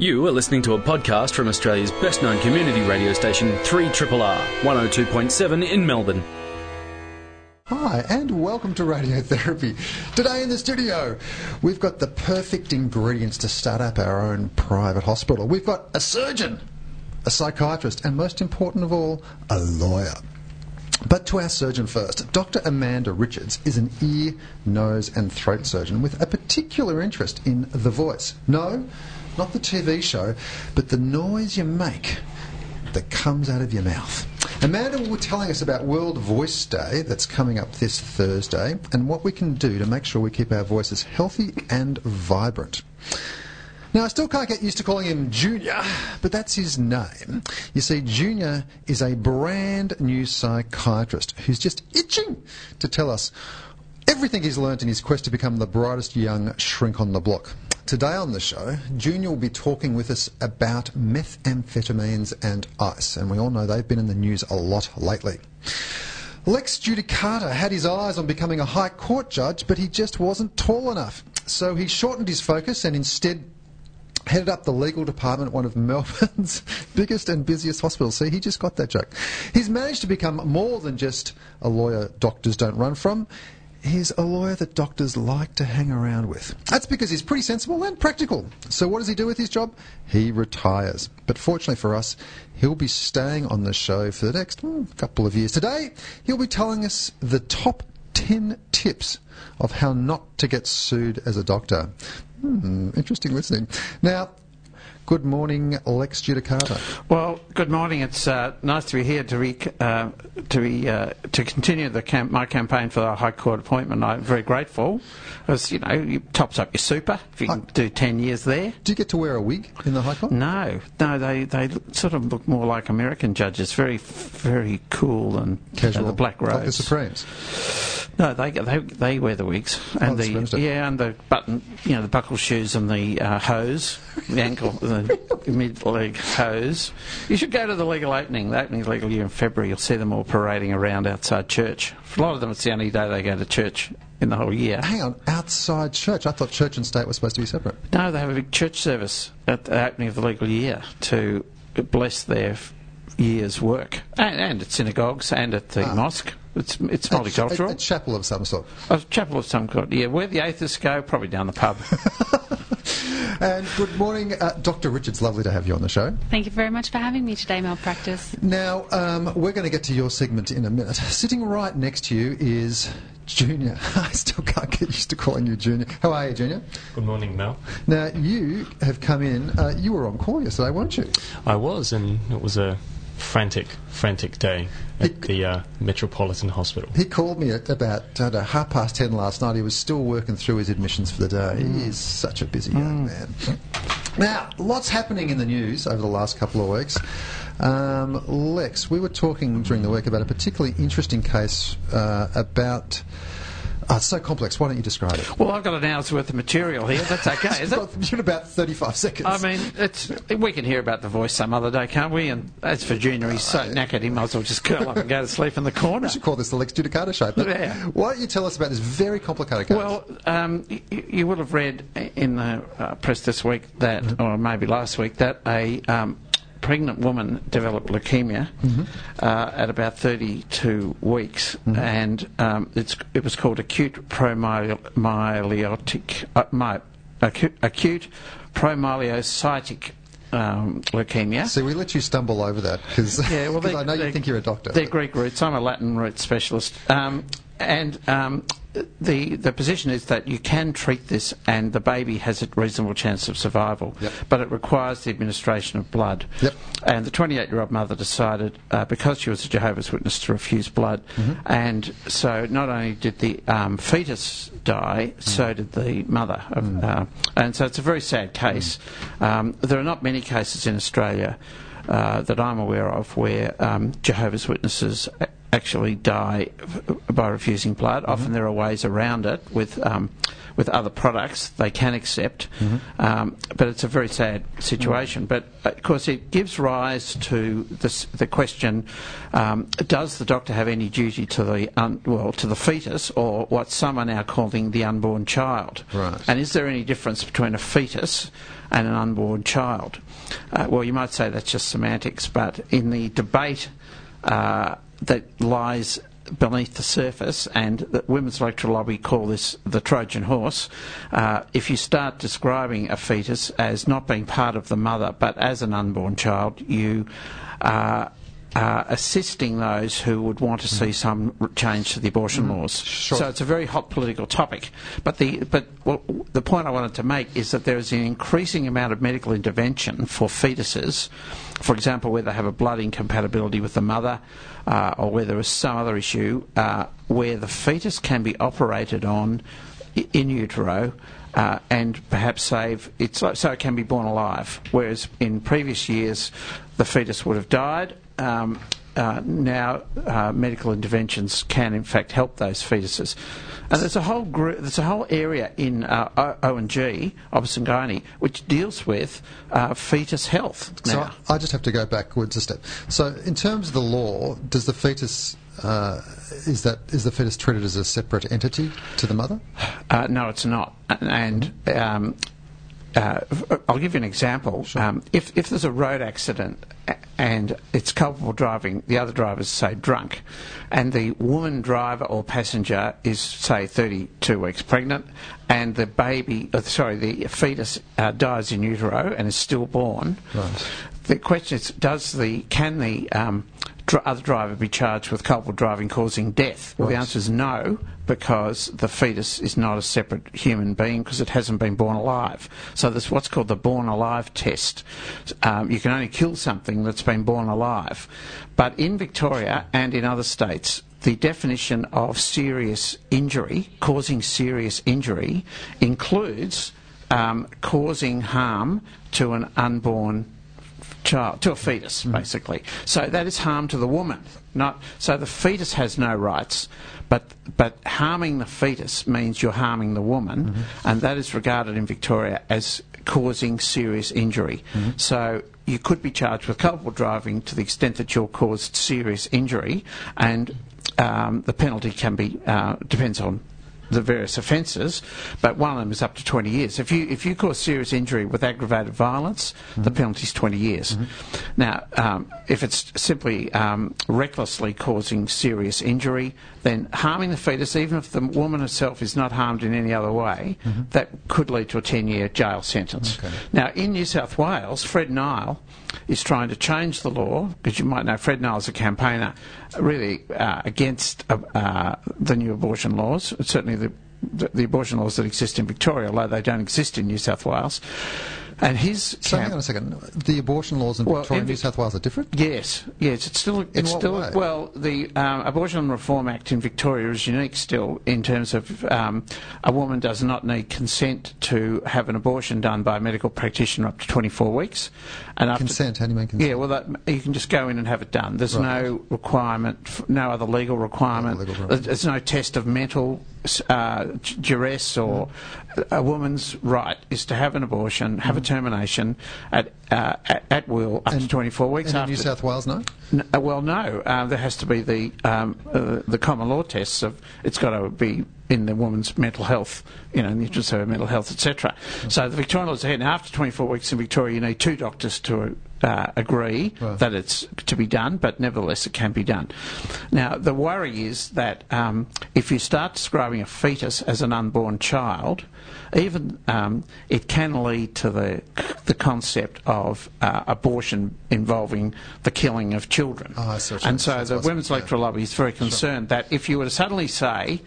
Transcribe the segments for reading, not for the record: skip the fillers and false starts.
You are listening to a podcast from Australia's best-known community radio station, 3RRR, 102.7 in Melbourne. Hi, and welcome to Radio Therapy. Today in the studio, we've got the perfect ingredients to start up our own private hospital. We've got a surgeon, a psychiatrist, and most important of all, a lawyer. But to our surgeon first. Dr. Amanda Richards is an ear, nose and throat surgeon with a particular interest in the voice. No, not the TV show, but the noise you make that comes out of your mouth. Amanda will be telling us about World Voice Day that's coming up this Thursday and what we can do to make sure we keep our voices healthy and vibrant. Now, I still can't get used to calling him Junior, but that's his name. You see, Junior is a brand new psychiatrist who's just itching to tell us everything he's learnt in his quest to become the brightest young shrink on the block. Today on the show, Junior will be talking with us about methamphetamines and ice, and we all know they've been in the news a lot lately. Lex Giudicata had his eyes on becoming a High Court judge, but he just wasn't tall enough. So he shortened his focus and instead headed up the legal department at one of Melbourne's biggest and busiest hospitals. See, he just got that joke. He's managed to become more than just a lawyer doctors don't run from. He's a lawyer that doctors like to hang around with. That's because he's pretty sensible and practical. So what does he do with his job? He retires. But fortunately for us, he'll be staying on the show for the next couple of years. Today, he'll be telling us the top 10 tips of how not to get sued as a doctor. Interesting listening. Now, good morning, Lex Giudicata. Well, good morning. It's nice to be here to continue my campaign for the High Court appointment. I'm very grateful. As you know, it tops up your super if you can do 10 years there. Do you get to wear a wig in the High Court? No. They sort of look more like American judges. Very, very cool and casual. The black robes. Like the Supremes. No, they wear the wigs and the button, you know, the buckle shoes and the hose, the ankle. The mid-league hose. You should go to the legal opening. The opening's legal year in February. You'll see them all parading around outside church. For a lot of them, it's the only day they go to church in the whole year. Hang on, outside church? I thought church and state were supposed to be separate. No, they have a big church service at the opening of the legal year to bless their year's work. And at synagogues and at the mosque. It's multicultural. A chapel of some sort. A chapel of some sort, yeah. Where the atheists go, probably down the pub. And good morning, Dr. Richards. Lovely to have you on the show. Thank you very much for having me today, Malpractice. Now, we're going to get to your segment in a minute. Sitting right next to you is Junior. I still can't get used to calling you Junior. How are you, Junior? Good morning, Mel. Now, you have come in. You were on call yesterday, weren't you? I was, and it was a frantic day at the Metropolitan Hospital. He called me at about 10:30 last night. He was still working through his admissions for the day. He is such a busy young man. Now, lots happening in the news over the last couple of weeks. Lex, we were talking during the week about a particularly interesting case about... it's so complex. Why don't you describe it? Well, I've got an hour's worth of material here. That's okay, is it? In about 35 seconds. I mean, we can hear about the voice some other day, can't we? And as for Junior, he's so knackered, he might as well just curl up and go to sleep in the corner. We should call this the Lex Giudicata Show. But why don't you tell us about this very complicated case? Well, you will have read in the press this week that, or maybe last week, that a pregnant woman developed leukemia at about 32 weeks, and it was called acute promyelocytic leukemia. See, we let you stumble over that because I know you think you're a doctor. They're Greek roots. I'm a Latin root specialist. The position is that you can treat this and the baby has a reasonable chance of survival, but it requires the administration of blood. And the 28-year-old mother decided, because she was a Jehovah's Witness, to refuse blood. And so not only did the fetus die, so did the mother. And so it's a very sad case. There are not many cases in Australia that I'm aware of where Jehovah's Witnesses actually die by refusing blood. Mm-hmm. Often there are ways around it with other products they can accept, but it's a very sad situation. But of course it gives rise to this, the question: does the doctor have any duty to the to the fetus, or what some are now calling the unborn child? Right. And is there any difference between a fetus and an unborn child? Well, you might say that's just semantics, but in the debate that lies beneath the surface, and the Women's Electoral Lobby call this the Trojan horse. If you start describing a fetus as not being part of the mother but as an unborn child, you are assisting those who would want to see some change to the abortion laws. Sure. So it's a very hot political topic. But the point I wanted to make is that there is an increasing amount of medical intervention for fetuses, for example, where they have a blood incompatibility with the mother, or where there is some other issue, where the fetus can be operated on in utero and perhaps save its life, so it can be born alive. Whereas in previous years, the fetus would have died. Now medical interventions can in fact help those fetuses. And there's a whole area in O&G, Obstetrics and Gynaecology, which deals with fetus health. Now, so I just have to go backwards a step. So in terms of the law, does the fetus is the fetus treated as a separate entity to the mother? No, it's not. And I'll give you an example. Sure. If there's a road accident and it's culpable driving, the other driver's, say, drunk, and the woman driver or passenger is, say, 32 weeks pregnant, and the fetus dies in utero and is stillborn, right. The question is, can the other driver be charged with culpable driving causing death? Well, right. The answer is no, because the fetus is not a separate human being because it hasn't been born alive. So there's what's called the born alive test. You can only kill something that's been born alive. But in Victoria and in other states, the definition of serious injury, causing serious injury, includes causing harm to an unborn child, to a fetus, basically. So that is harm to the woman. So the fetus has no rights, but harming the fetus means you're harming the woman, and that is regarded in Victoria as causing serious injury. So you could be charged with culpable driving to the extent that you're caused serious injury, and the penalty can be depends on the various offences, but one of them is up to 20 years. If you cause serious injury with aggravated violence, the penalty's 20 years. Now, if it's simply recklessly causing serious injury, then harming the fetus, even if the woman herself is not harmed in any other way, that could lead to a 10-year jail sentence. Okay. Now, in New South Wales, Fred Nile is trying to change the law, because you might know Fred Nile's a campaigner really against the new abortion laws, certainly the abortion laws that exist in Victoria, although they don't exist in New South Wales. And hang on a second. The abortion laws in Victoria and New South Wales are different? Yes. It's still in what way? Well, the Abortion Reform Act in Victoria is unique still in terms of a woman does not need consent to have an abortion done by a medical practitioner up to 24 weeks. And consent? How do you mean consent? Yeah, well, you can just go in and have it done. There's no requirement, no other legal requirement. There's no test of mental duress, or a woman's right is to have an abortion, have a termination at will up to 24 weeks. And in New South Wales, no? Well, no. There has to be the common law tests of it's got to be in the woman's mental health, in the interest of her mental health, etc. So the Victorian law is ahead. Now, after 24 weeks in Victoria, you need two doctors to agree that it's to be done, but nevertheless it can be done. Now, the worry is that if you start describing a fetus as an unborn child, even it can lead to the concept of abortion involving the killing of children. So the Women's Electoral Lobby is very concerned that if you were to suddenly say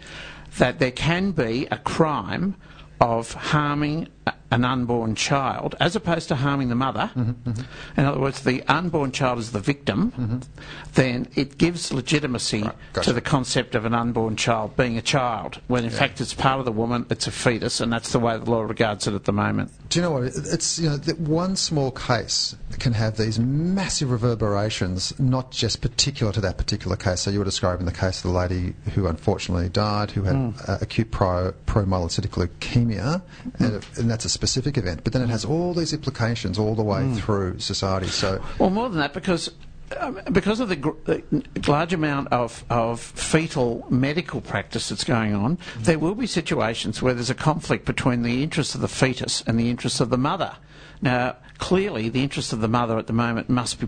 that there can be a crime of harming an unborn child, as opposed to harming the mother, mm-hmm, mm-hmm, in other words, the unborn child is the victim, mm-hmm, then it gives legitimacy to the concept of an unborn child being a child, when in fact it's part of the woman, it's a fetus, and that's the way the law regards it at the moment. Do you know what? It's, you know, that one small case can have these massive reverberations, not just particular to that particular case. So you were describing the case of the lady who unfortunately died, who had acute promyelocytic leukemia, and that's a specific event, but then it has all these implications all the way through society. So, well, more than that, because of the large amount of fetal medical practice that's going on, there will be situations where there's a conflict between the interests of the fetus and the interests of the mother. Now, clearly, the interests of the mother at the moment must be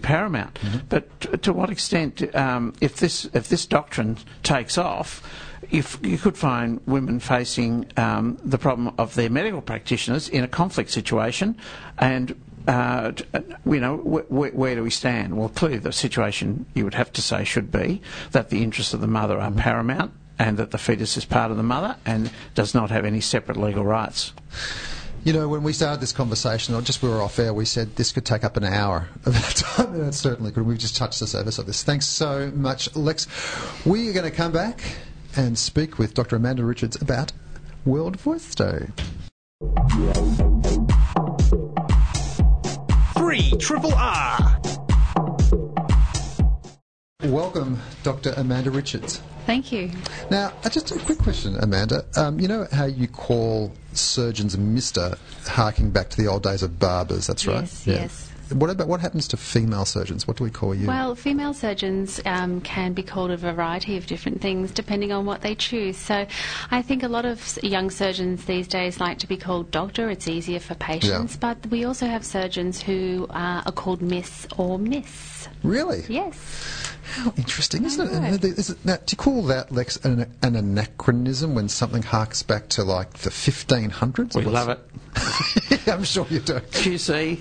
paramount. Mm-hmm. But to what extent, if this doctrine takes off, if you could find women facing the problem of their medical practitioners in a conflict situation, and you know, where do we stand? Well, clearly the situation, you would have to say, should be that the interests of the mother are paramount, and that the fetus is part of the mother and does not have any separate legal rights. You know, when we started this conversation, or just we were off air, we said this could take up an hour of our time, and it certainly could. We've just touched the surface of this. Thanks so much, Lex. We are going to come back and speak with Dr. Amanda Richards about World Voice Day. 3RRR. Welcome, Dr. Amanda Richards. Thank you. Now, just a quick question, Amanda. You know how you call surgeons Mr., harking back to the old days of barbers, that's right? Yes, yeah. Yes. What happens to female surgeons? What do we call you? Well, female surgeons can be called a variety of different things depending on what they choose. So I think a lot of young surgeons these days like to be called doctor. It's easier for patients. Yeah. But we also have surgeons who are called miss or miss. Really? Yes. How interesting, isn't it? Now, do you call that, Lex, an anachronism when something harks back to, like, the 1500s? We love it. Yeah, I'm sure you do. QC.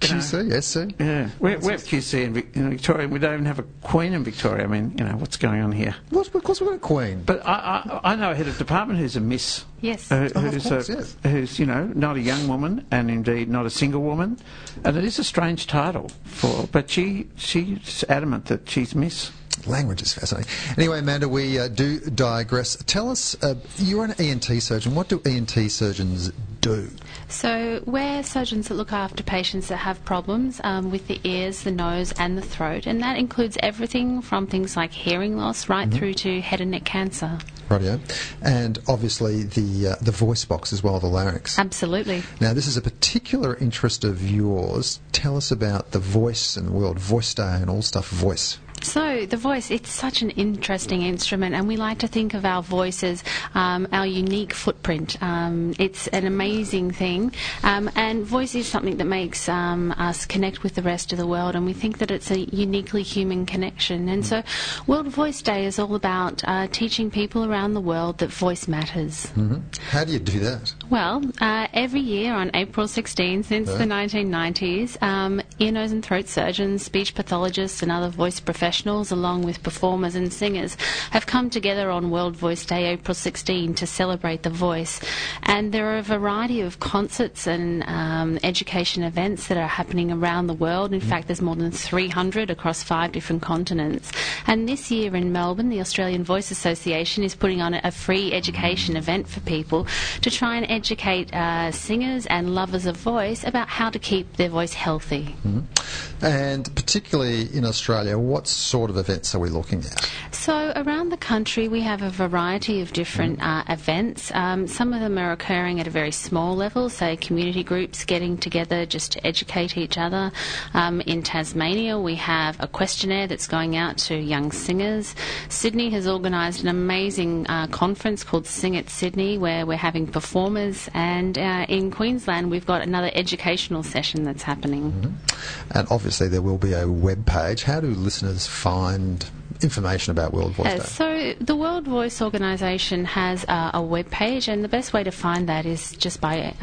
QC, yes, sir. Yeah. We have QC in Victoria, and we don't even have a Queen in Victoria. I mean, you know, what's going on here? Well, of course we've got a Queen. But I know a head of department who's a miss. Yes. Who's, you know, not a young woman, and indeed not a single woman. And it is a strange title, but she's adamant that she's miss. Language is fascinating. Anyway, Amanda, we do digress. Tell us, you're an ENT surgeon. What do ENT surgeons do? So we're surgeons that look after patients that have problems with the ears, the nose and the throat, and that includes everything from things like hearing loss right through to head and neck cancer. Rightio. And obviously the voice box as well, the larynx. Absolutely. Now, this is a particular interest of yours. Tell us about the voice and World Voice Day and all stuff voice. So the voice, it's such an interesting instrument, and we like to think of our voice as our unique footprint. It's an amazing thing, and voice is something that makes us connect with the rest of the world, and we think that it's a uniquely human connection. And so World Voice Day is all about teaching people around the world that voice matters. Mm-hmm. How do you do that? Well, every year on April 16 since the 1990s, ear, nose and throat surgeons, speech pathologists and other voice professionals, along with performers and singers, have come together on World Voice Day, April 16, to celebrate the voice. And there are a variety of concerts and education events that are happening around the world. In fact, there's more than 300 across 5 different continents. And this year in Melbourne, the Australian Voice Association is putting on a free education event for people to try and educate singers and lovers of voice about how to keep their voice healthy. Mm-hmm. And particularly in Australia, what sort of events are we looking at? So around the country we have a variety of different events. Some of them are occurring at a very small level, say community groups getting together just to educate each other. In Tasmania we have a questionnaire that's going out to young singers. Sydney has organised an amazing conference called Sing at Sydney, where we're having performers, and in Queensland we've got another educational session that's happening. Mm-hmm. And obviously there will be a web page. How do listeners find information about World Voice Day? So the World Voice Organisation has a web page, and the best way to find that is just by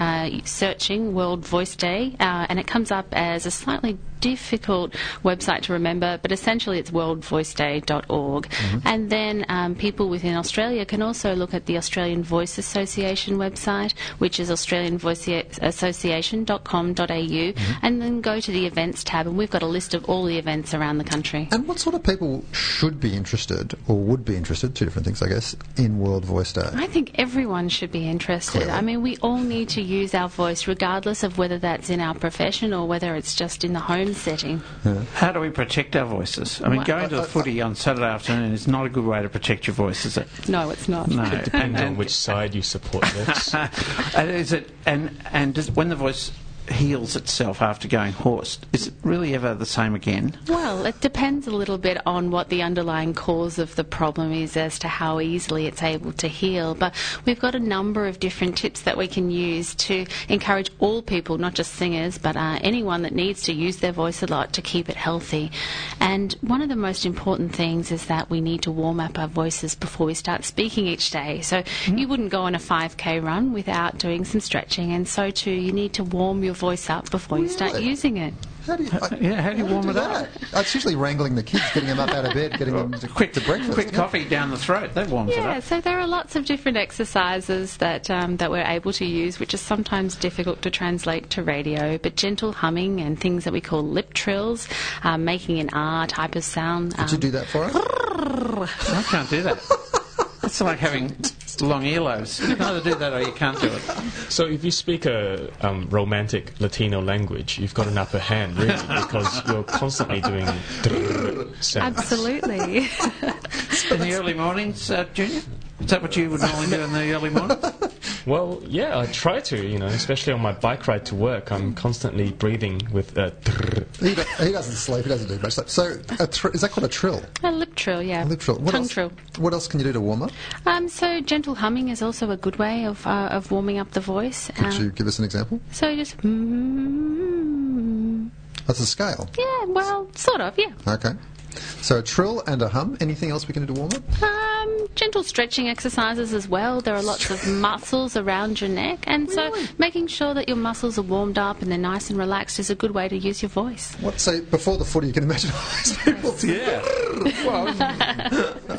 searching World Voice Day, and it comes up as a slightly difficult website to remember, but essentially it's worldvoiceday.org. Mm-hmm. And then people within Australia can also look at the Australian Voice Association website, which is australianvoiceassociation.com.au, mm-hmm. and then go to the events tab, and we've got a list of all the events around the country. And what sort of people should be interested, or would be interested, two different things I guess, in World Voice Day? I think everyone should be interested. Clearly. I mean, we all need to use our voice regardless of whether that's in our profession or whether it's just in the home setting. Yeah. How do we protect our voices? I mean, well, going to the footy on Saturday afternoon is not a good way to protect your voice, is it? No, it's not. No. It depends on which side you support. Is it? And does, when the voice heals itself after going hoarse, is it really ever the same again? Well, it depends a little bit on what the underlying cause of the problem is as to how easily it's able to heal, but we've got a number of different tips that we can use to encourage all people, not just singers, but anyone that needs to use their voice a lot, to keep it healthy. And one of the most important things is that we need to warm up our voices before we start speaking each day. So you wouldn't go on a 5K run without doing some stretching, and so too you need to warm your voice up before you start using it. How do you warm it up? It's usually wrangling the kids, getting them up out of bed, getting them quick to breakfast. Quick coffee down the throat, that warms it up. Yeah, so there are lots of different exercises that that we're able to use, which is sometimes difficult to translate to radio, but gentle humming and things that we call lip trills, making an R type of sound. Could you do that for us? I can't do that. It's like having long earlobes. You can either do that or you can't do it. So if you speak a romantic Latino language, you've got an upper hand, really, because you're constantly doing sounds. Absolutely. In the early mornings, Junior? Is that what you would normally do in the early morning? Well, yeah, I try to, you know, especially on my bike ride to work. I'm constantly breathing with a he doesn't sleep, he doesn't do much. So is that called a trill? A lip trill, yeah. A lip trill. Tongue trill. What else can you do to warm up? So gentle humming is also a good way of warming up the voice. Could you give us an example? So just... That's a scale? Yeah, well, sort of, yeah. Okay. So a trill and a hum. Anything else we can do to warm up? Gentle stretching exercises as well. There are lots of muscles around your neck, and so making sure that your muscles are warmed up and they're nice and relaxed is a good way to use your voice. What? So before the footy, you can imagine all these people. Yeah. Well,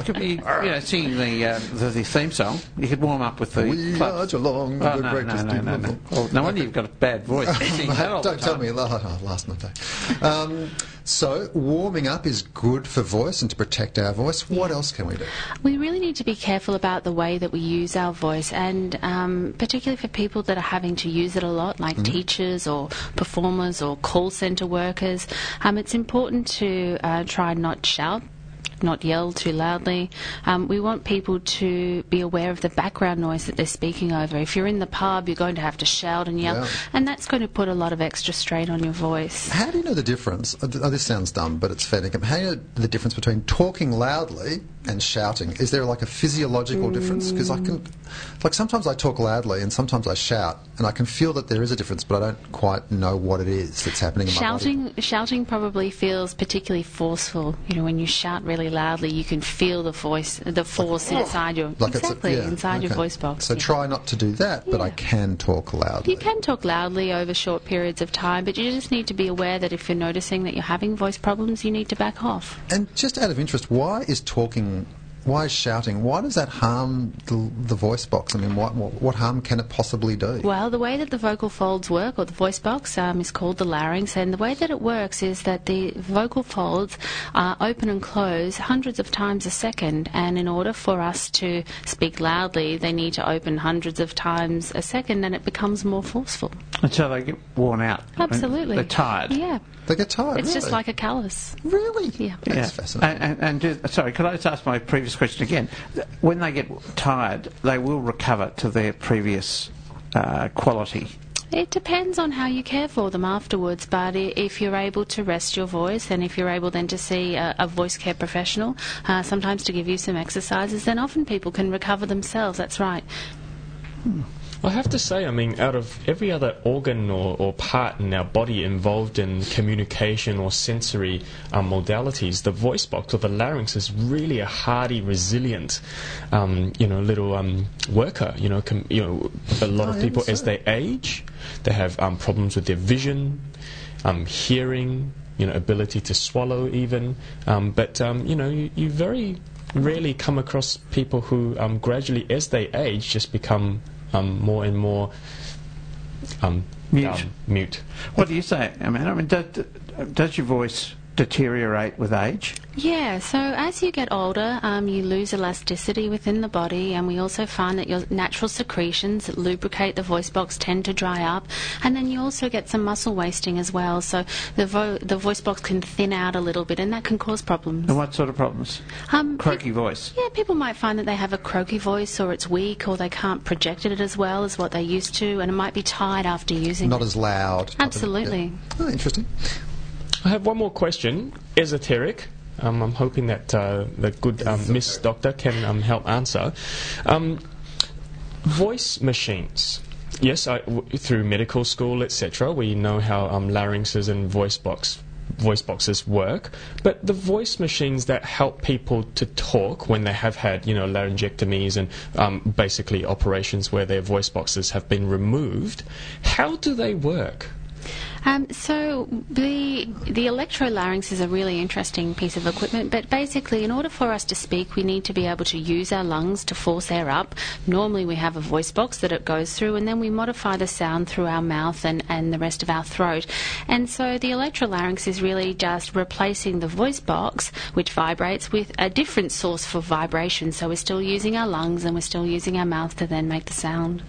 it could be, you know, singing the theme song. You could warm up with the. We clubs. Large along. Oh, no. Well, no wonder you've got a bad voice. Don't tell me. Last Monday. So warming up is good for voice and to protect our voice. What else can we do? We really need to be careful about the way that we use our voice, and particularly for people that are having to use it a lot, like teachers or performers or call centre workers. It's important to try not shout, not yell too loudly. We want people to be aware of the background noise that they're speaking over. If you're in the pub, you're going to have to shout and yell, and that's going to put a lot of extra strain on your voice. How do you know the difference? Oh, this sounds dumb, but it's fair income. How do you know the difference between talking loudly and shouting? Is there like a physiological difference? Because I can, like, sometimes I talk loudly and sometimes I shout, and I can feel that there is a difference, but I don't quite know what it is that's happening in my body. Shouting probably feels particularly forceful. You know, when you shout really loudly, you can feel the voice, the force inside your your voice box. So try not to do that, but I can talk loudly. You can talk loudly over short periods of time, but you just need to be aware that if you're noticing that you're having voice problems, you need to back off. And just out of interest, why is shouting, why does that harm the voice box? I mean, what harm can it possibly do? Well, the way that the vocal folds work, or the voice box, is called the larynx, and the way that it works is that the vocal folds open and close hundreds of times a second, and in order for us to speak loudly, they need to open hundreds of times a second, and it becomes more forceful. And so they get worn out. Absolutely. They're tired. Yeah. They get tired, It's just like a callus. Really? Yeah. That's fascinating. And sorry, could I just ask my previous question again? When they get tired, they will recover to their previous quality. It depends on how you care for them afterwards, but if you're able to rest your voice, and if you're able then to see a voice care professional, sometimes to give you some exercises, then often people can recover themselves. That's right. I have to say, I mean, out of every other organ or part in our body involved in communication or sensory modalities, the voice box or the larynx is really a hardy, resilient, little worker. A lot of people, as they age, they have problems with their vision, hearing, ability to swallow even. You very rarely come across people who gradually, as they age, just become more and more mute. What do you say, Amanda? I mean, does your voice deteriorate with age? Yeah, so as you get older, you lose elasticity within the body, and we also find that your natural secretions that lubricate the voice box tend to dry up, and then you also get some muscle wasting as well, so the voice box can thin out a little bit, and that can cause problems. And what sort of problems? Croaky voice. Yeah, people might find that they have a croaky voice, or it's weak, or they can't project it as well as what they used to, and it might be tired after using it. Not as loud. Absolutely. Yeah. Oh, interesting. I have one more question, esoteric. I'm hoping that the good Miss Doctor can help answer. Voice machines. Yes, through medical school, etc., we know how larynxes and voice boxes work, but the voice machines that help people to talk when they have had, laryngectomies and basically operations where their voice boxes have been removed, how do they work? So the electrolarynx is a really interesting piece of equipment, but basically in order for us to speak, we need to be able to use our lungs to force air up. Normally we have a voice box that it goes through, and then we modify the sound through our mouth and the rest of our throat. And so the electrolarynx is really just replacing the voice box, which vibrates, with a different source for vibration. So we're still using our lungs and we're still using our mouth to then make the sound.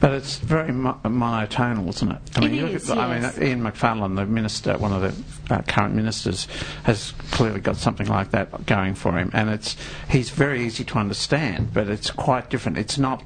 But it's very myotonal, isn't it? I mean, Ian McFarlane, the minister, one of the current ministers, has clearly got something like that going for him, and he's very easy to understand, but it's quite different. It's not,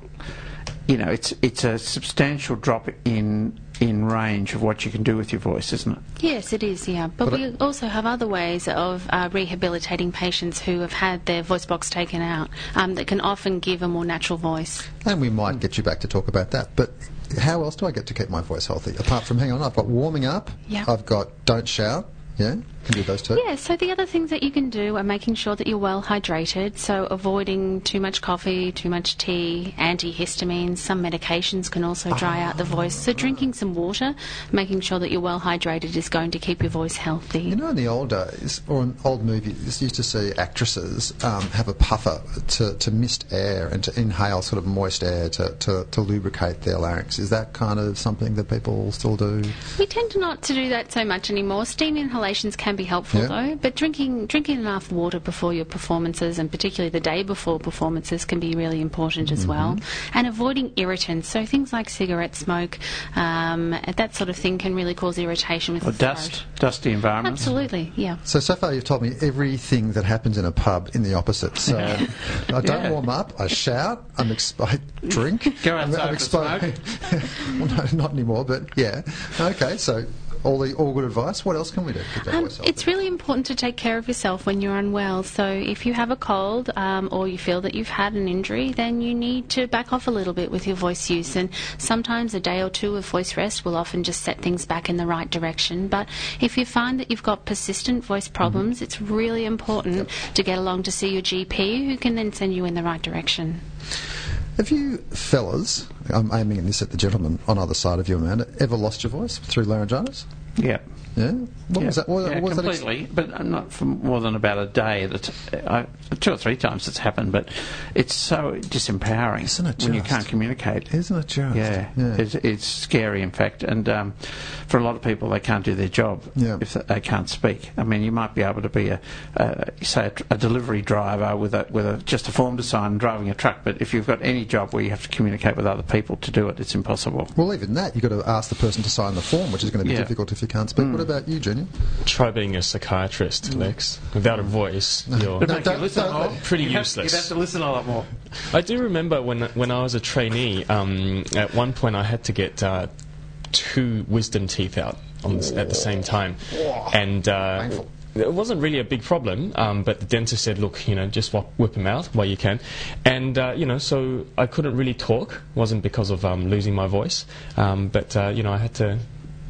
it's a substantial drop in range of what you can do with your voice, isn't it? Yes, it is, yeah. But we also have other ways of rehabilitating patients who have had their voice box taken out that can often give a more natural voice. And we might get you back to talk about that, but how else do I get to keep my voice healthy? Apart from, I've got warming up, yeah. I've got don't shout, yeah? Can do those too. Yeah, so the other things that you can do are making sure that you're well hydrated, so avoiding too much coffee, too much tea, antihistamines. Some medications can also dry out the voice. So drinking some water, making sure that you're well hydrated is going to keep your voice healthy. In the old days, or in old movies, you used to see actresses have a puffer to mist air and to inhale sort of moist air to lubricate their larynx. Is that kind of something that people still do? We tend not to do that so much anymore. Steam inhalations can be helpful, yeah, though, but drinking enough water before your performances, and particularly the day before performances, can be really important as well. And avoiding irritants, so things like cigarette smoke, that sort of thing can really cause irritation with the dust, dusty environments. Absolutely, yeah. So far you've told me everything that happens in a pub in the opposite. So I don't warm up, I shout, I drink. Go outside for smoke. Well, no, not anymore, but yeah. Okay, so all good advice. What else can we do? It's really important to take care of yourself when you're unwell. So if you have a cold or you feel that you've had an injury, then you need to back off a little bit with your voice use. And sometimes a day or two of voice rest will often just set things back in the right direction. But if you find that you've got persistent voice problems, it's really important to get along to see your GP, who can then send you in the right direction. Have you fellas, I'm aiming this at the gentleman on either side of you, Amanda, ever lost your voice through laryngitis? Yeah. Yeah? What was that? What completely, was that but not for more than about a day. Two or three times it's happened, but it's so disempowering, isn't it, when you can't communicate. Isn't it just? Yeah. It's scary, in fact. And for a lot of people, they can't do their job if they can't speak. I mean, you might be able to be, a delivery driver with just a form to sign, driving a truck, but if you've got any job where you have to communicate with other people to do it, it's impossible. Well, even that, you've got to ask the person to sign the form, which is going to be difficult if you can't speak. What about you, Jenny? Try being a psychiatrist, Lex. Without a voice, you're useless. You have to listen a lot more. I do remember when I was a trainee, at one point I had to get two wisdom teeth out at the same time. And it wasn't really a big problem, but the dentist said, look, you know, just whip him out while you can. And, you know, so I couldn't really talk. It wasn't because of losing my voice. But, you know, I had to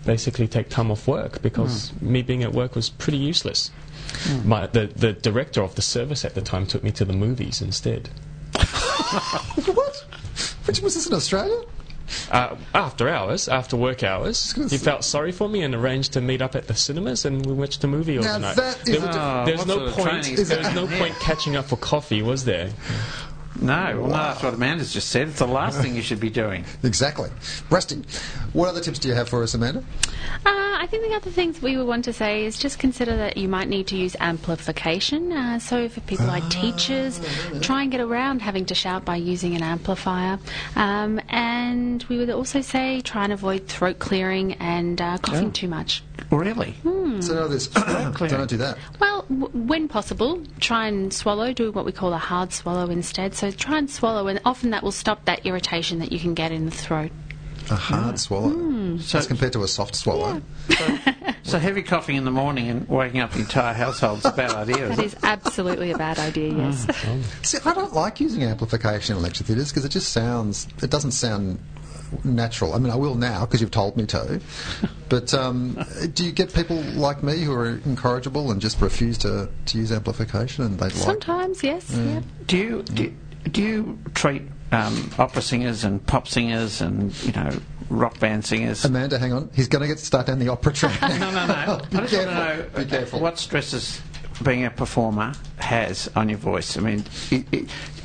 basically take time off work because me being at work was pretty useless. Mm. The director of the service at the time took me to the movies instead. What? Which was this in Australia? After hours, after work hours, he felt sorry for me and arranged to meet up at the cinemas, and we watched a movie all night. There's no point catching up for coffee, was there? No, well, that's what Amanda's just said. It's the last thing you should be doing. Exactly. Rusty, what other tips do you have for us, Amanda? I think the other things we would want to say is just consider that you might need to use amplification. So for people like teachers, try and get around having to shout by using an amplifier. And we would also say try and avoid throat clearing and coughing too much. Really? Mm. So don't do that. Well, when possible, try and swallow. Do what we call a hard swallow instead. So try and swallow, and often that will stop that irritation that you can get in the throat. A hard swallow. Mm. So as compared to a soft swallow. Yeah. So heavy coughing in the morning and waking up the entire household's a bad idea. That is absolutely a bad idea, yes. See, I don't like using amplification in lecture theatres because it doesn't sound natural. I mean, I will now because you've told me to. But do you get people like me who are incorrigible and just refuse to use amplification? And sometimes, yes. Yeah. Do you treat opera singers and pop singers and, you know, rock band singers? Amanda, hang on. He's going to get stuck down the opera track. No. I just want to know what stresses being a performer has on your voice. I mean,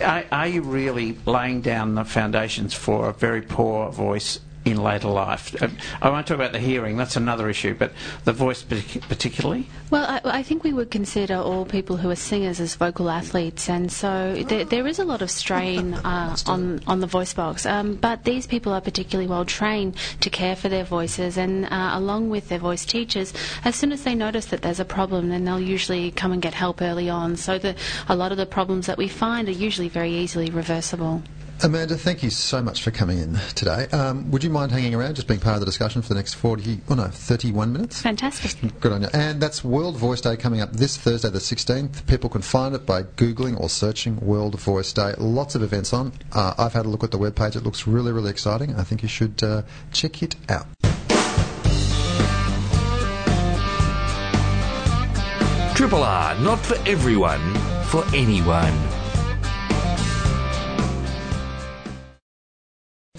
are you really laying down the foundations for a very poor voice in later life? I won't talk about the hearing, that's another issue, but the voice particularly? Well, I think we would consider all people who are singers as vocal athletes, and so there is a lot of strain on the voice box, but these people are particularly well trained to care for their voices, and along with their voice teachers, as soon as they notice that there's a problem, then they'll usually come and get help early on, so a lot of the problems that we find are usually very easily reversible. Amanda, thank you so much for coming in today. Would you mind hanging around, just being part of the discussion for the next 31 minutes? Fantastic. Good on you. And that's World Voice Day coming up this Thursday the 16th. People can find it by Googling or searching World Voice Day. Lots of events on. I've had a look at the webpage. It looks really, really exciting. I think you should check it out. Triple R, not for everyone, for anyone.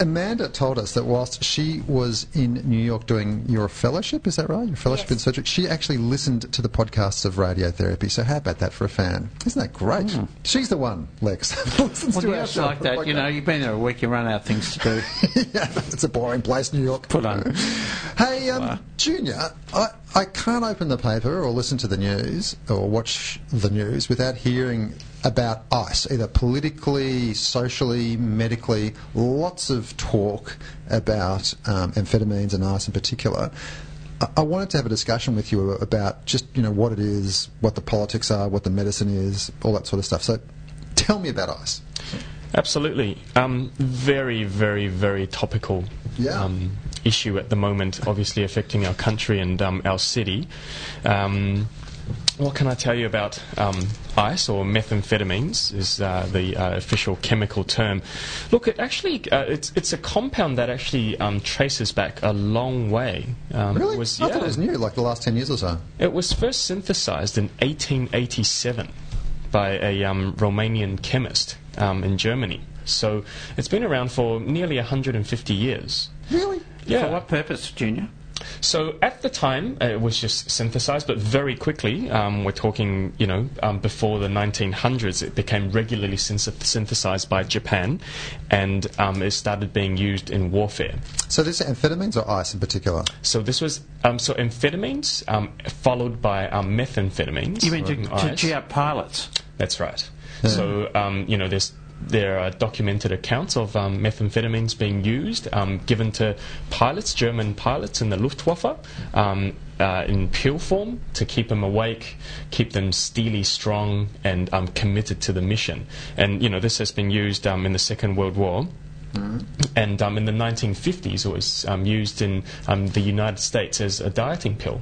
Amanda told us that whilst she was in New York doing your fellowship, is that right? Your fellowship in surgery, she actually listened to the podcasts of Radio Therapy. So how about that for a fan? Isn't that great? Mm. She's the one, Lex. Like that. You know, you've been there a week, you run out of things to do. Yeah, it's a boring place, New York. Put on. Hey, Junior, I can't open the paper or listen to the news or watch the news without hearing about ICE, either politically, socially, medically, lots of talk about amphetamines and ICE in particular. I wanted to have a discussion with you about just, you know, what it is, what the politics are, what the medicine is, all that sort of stuff. So tell me about ICE. Absolutely. Very, very, very topical issue at the moment, obviously affecting our country and our city. What can I tell you about ICE, or methamphetamines is the official chemical term. Look, it actually it's a compound that actually traces back a long way. Really? I thought it was new, like the last 10 years or so. It was first synthesized in 1887 by a Romanian chemist in Germany. So it's been around for nearly 150 years. Really? Yeah. For what purpose, Junior? So at the time, it was just synthesized, but very quickly, we're talking, you know, before the 1900s, it became regularly synthesized by Japan, and it started being used in warfare. So this is amphetamines or ICE in particular? So this was, amphetamines followed by methamphetamines. You mean to cheer up pilots? That's right. Yeah. So, you know, there are documented accounts of methamphetamines being used, given to pilots, German pilots in the Luftwaffe, in pill form to keep them awake, keep them steely strong and committed to the mission. And, you know, this has been used in the Second World War. And in the 1950s, it was used in the United States as a dieting pill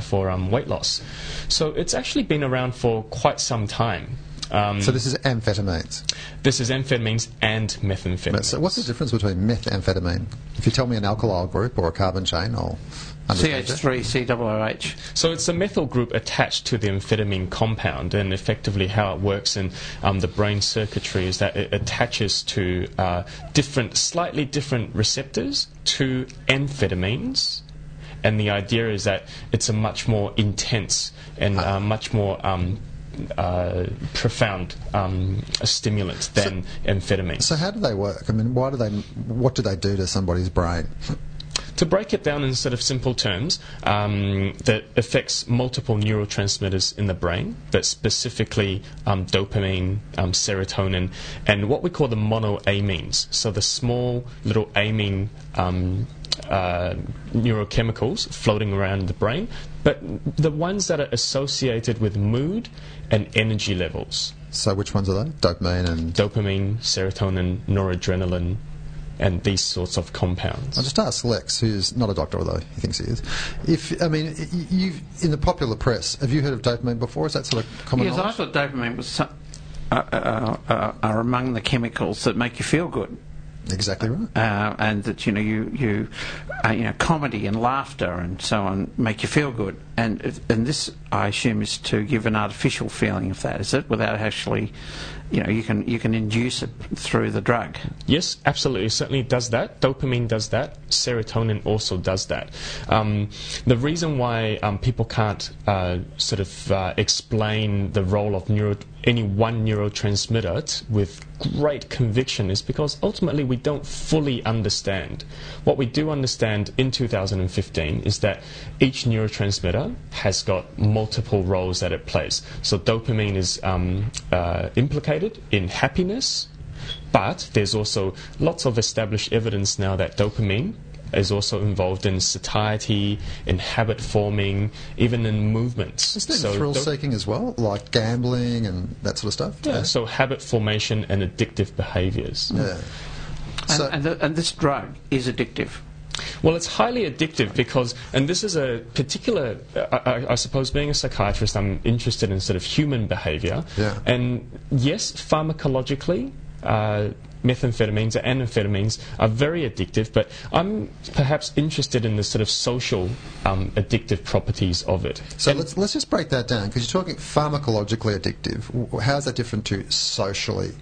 for weight loss. So it's actually been around for quite some time. So this is amphetamines? This is amphetamines and methamphetamines. So what's the difference between methamphetamine? If you tell me an alkyl group or a carbon chain, I'll understand CH3, COOH. So it's a methyl group attached to the amphetamine compound, and effectively how it works in the brain circuitry is that it attaches to slightly different receptors to amphetamines. And the idea is that it's a much more intense and much more... profound stimulant than amphetamine. So how do they work? I mean, what do they do to somebody's brain? To break it down in sort of simple terms, that affects multiple neurotransmitters in the brain, but specifically dopamine, serotonin, and what we call the monoamines. So the small little amine neurochemicals floating around the brain, but the ones that are associated with mood and energy levels. So which ones are they? Dopamine, serotonin, noradrenaline, and these sorts of compounds. I'll just ask Lex, who's not a doctor, although he thinks he is. You've in the popular press, have you heard of dopamine before? Is that sort of common knowledge? Yes, I thought dopamine was are among the chemicals that make you feel good. Exactly right. And that you know comedy and laughter and so on make you feel good, and this I assume is to give an artificial feeling of that, is it? Without actually, you can induce it through the drug. Yes, absolutely. It certainly does that. Dopamine does that. Serotonin also does that. The reason why people can't explain the role of any one neurotransmitter with great conviction is because ultimately we don't fully understand. What we do understand in 2015 is that each neurotransmitter has got multiple roles that it plays. So dopamine is implicated in happiness, but there's also lots of established evidence now that dopamine is also involved in satiety, in habit forming, even in movements. Isn't there thrill seeking as well, like gambling and that sort of stuff? Yeah. So habit formation and addictive behaviours. Yeah. And this drug is addictive. Well, it's highly addictive because, and this is a particular, I suppose being a psychiatrist, I'm interested in sort of human behaviour. Yeah. And yes, pharmacologically, methamphetamines and amphetamines are very addictive, but I'm perhaps interested in the sort of social addictive properties of it. So let's just break that down, because you're talking pharmacologically addictive. How is that different to socially?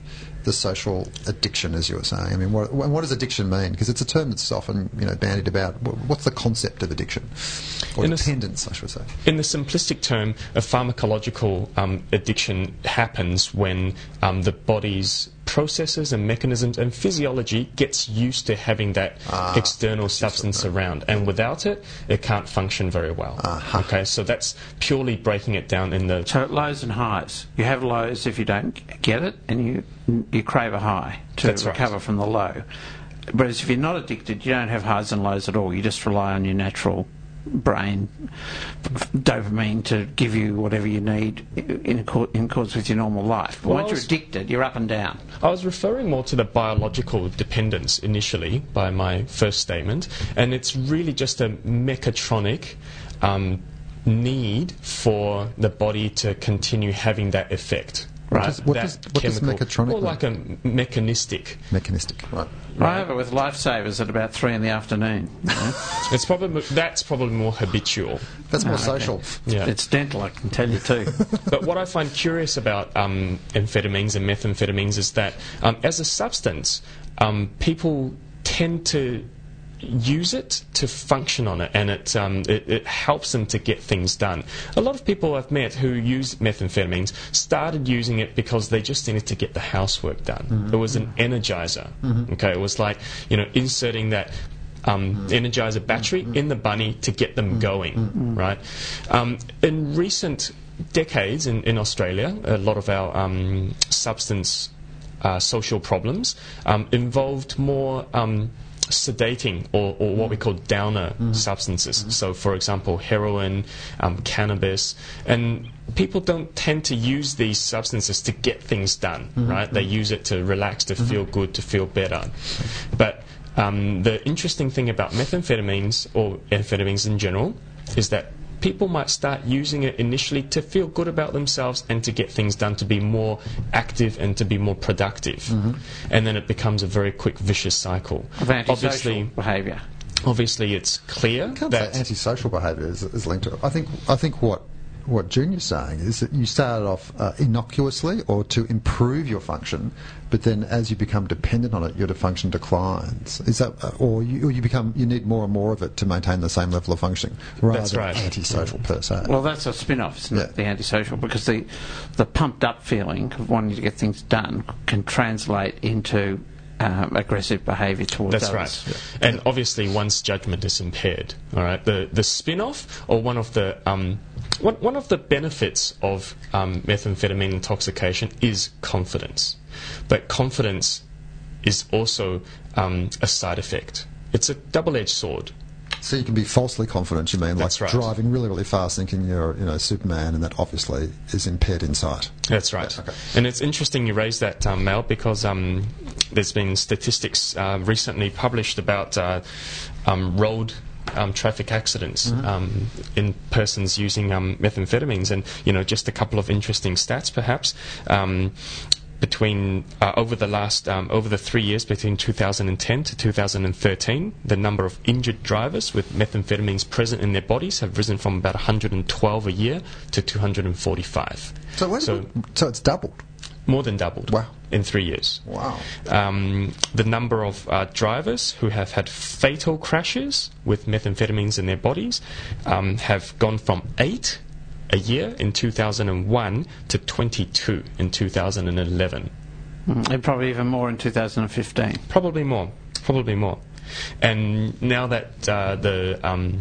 The social addiction, as you were saying. I mean, what does addiction mean? Because it's a term that's often bandied about. What's the concept of addiction? Or dependence, I should say. In the simplistic term, a pharmacological addiction happens when the body's processes and mechanisms and physiology gets used to having that external substance around. And without it, it can't function very well. Uh-huh. Okay, so that's purely breaking it down in the... So lows and highs. You have lows if you don't get it, and you crave a high to recover from the low. Whereas if you're not addicted, you don't have highs and lows at all. You just rely on your natural brain dopamine to give you whatever you need in accordance with your normal life. But once you're addicted, you're up and down. I was referring more to the biological dependence initially by my first statement, and it's really just a mechatronic need for the body to continue having that effect. Right. What does mechatronic mean? Like a mechanistic. Mechanistic, right. I have it with Lifesavers at about 3 p.m. You know? That's probably more habitual. That's more social. Okay. Yeah. It's dental, I can tell you too. But what I find curious about amphetamines and methamphetamines is that as a substance, people tend to use it to function on it, and it helps them to get things done. A lot of people I've met who use methamphetamines started using it because they just needed to get the housework done. Mm-hmm. It was an energizer. Mm-hmm. Okay, it was like inserting that energizer battery in the bunny to get them going. Mm-hmm. Right. In recent decades in Australia, a lot of our substance social problems involved more sedating or what we call downer substances. So, for example, heroin, cannabis, and people don't tend to use these substances to get things done, right? They use it to relax, to feel good, to feel better. But the interesting thing about methamphetamines or amphetamines in general is that people might start using it initially to feel good about themselves and to get things done, to be more active and to be more productive. And then it becomes a very quick vicious cycle of antisocial behaviour. Obviously, it's clear that antisocial behaviour is linked to it. I think what Junior's saying is that you started off innocuously or to improve your function, but then as you become dependent on it, your function declines. Is that, or you need more and more of it to maintain the same level of functioning, rather than antisocial per se. Well, that's a spin-off, isn't it? The antisocial, because the pumped-up feeling of wanting to get things done can translate into aggressive behaviour towards others. That's right. And obviously, one's judgment is impaired. All right, the spin-off or one of the benefits of methamphetamine intoxication is confidence, but confidence is also a side effect. It's a double-edged sword. So you can be falsely confident. You mean like driving really, really fast, thinking you're Superman, and that obviously is impaired insight. That's right. Yeah, okay. And it's interesting you raised that, Mel, because there's been statistics recently published about road traffic accidents in persons using methamphetamines, and just a couple of interesting stats, perhaps. Between over the 3 years between 2010 to 2013, the number of injured drivers with methamphetamines present in their bodies have risen from about 112 a year to 245. So it's doubled. More than doubled. Wow. In 3 years. Wow. The number of drivers who have had fatal crashes with methamphetamines in their bodies have gone from 8 a year in 2001 to 22 in 2011. And probably even more in 2015. Probably more. And now that the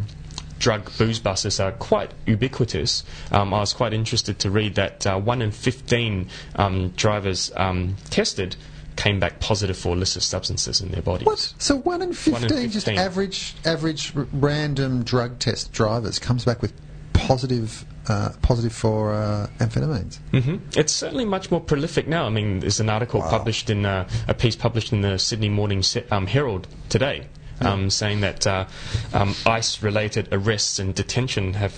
drug booze buses are quite ubiquitous, I was quite interested to read that 1 in 15 drivers tested came back positive for illicit substances in their bodies. What? So 1 in 15, just average random drug test drivers comes back with positive for amphetamines. It's certainly much more prolific now. I mean, there's an article published in a piece published in the Sydney Morning Herald today, saying that ICE-related arrests and detention have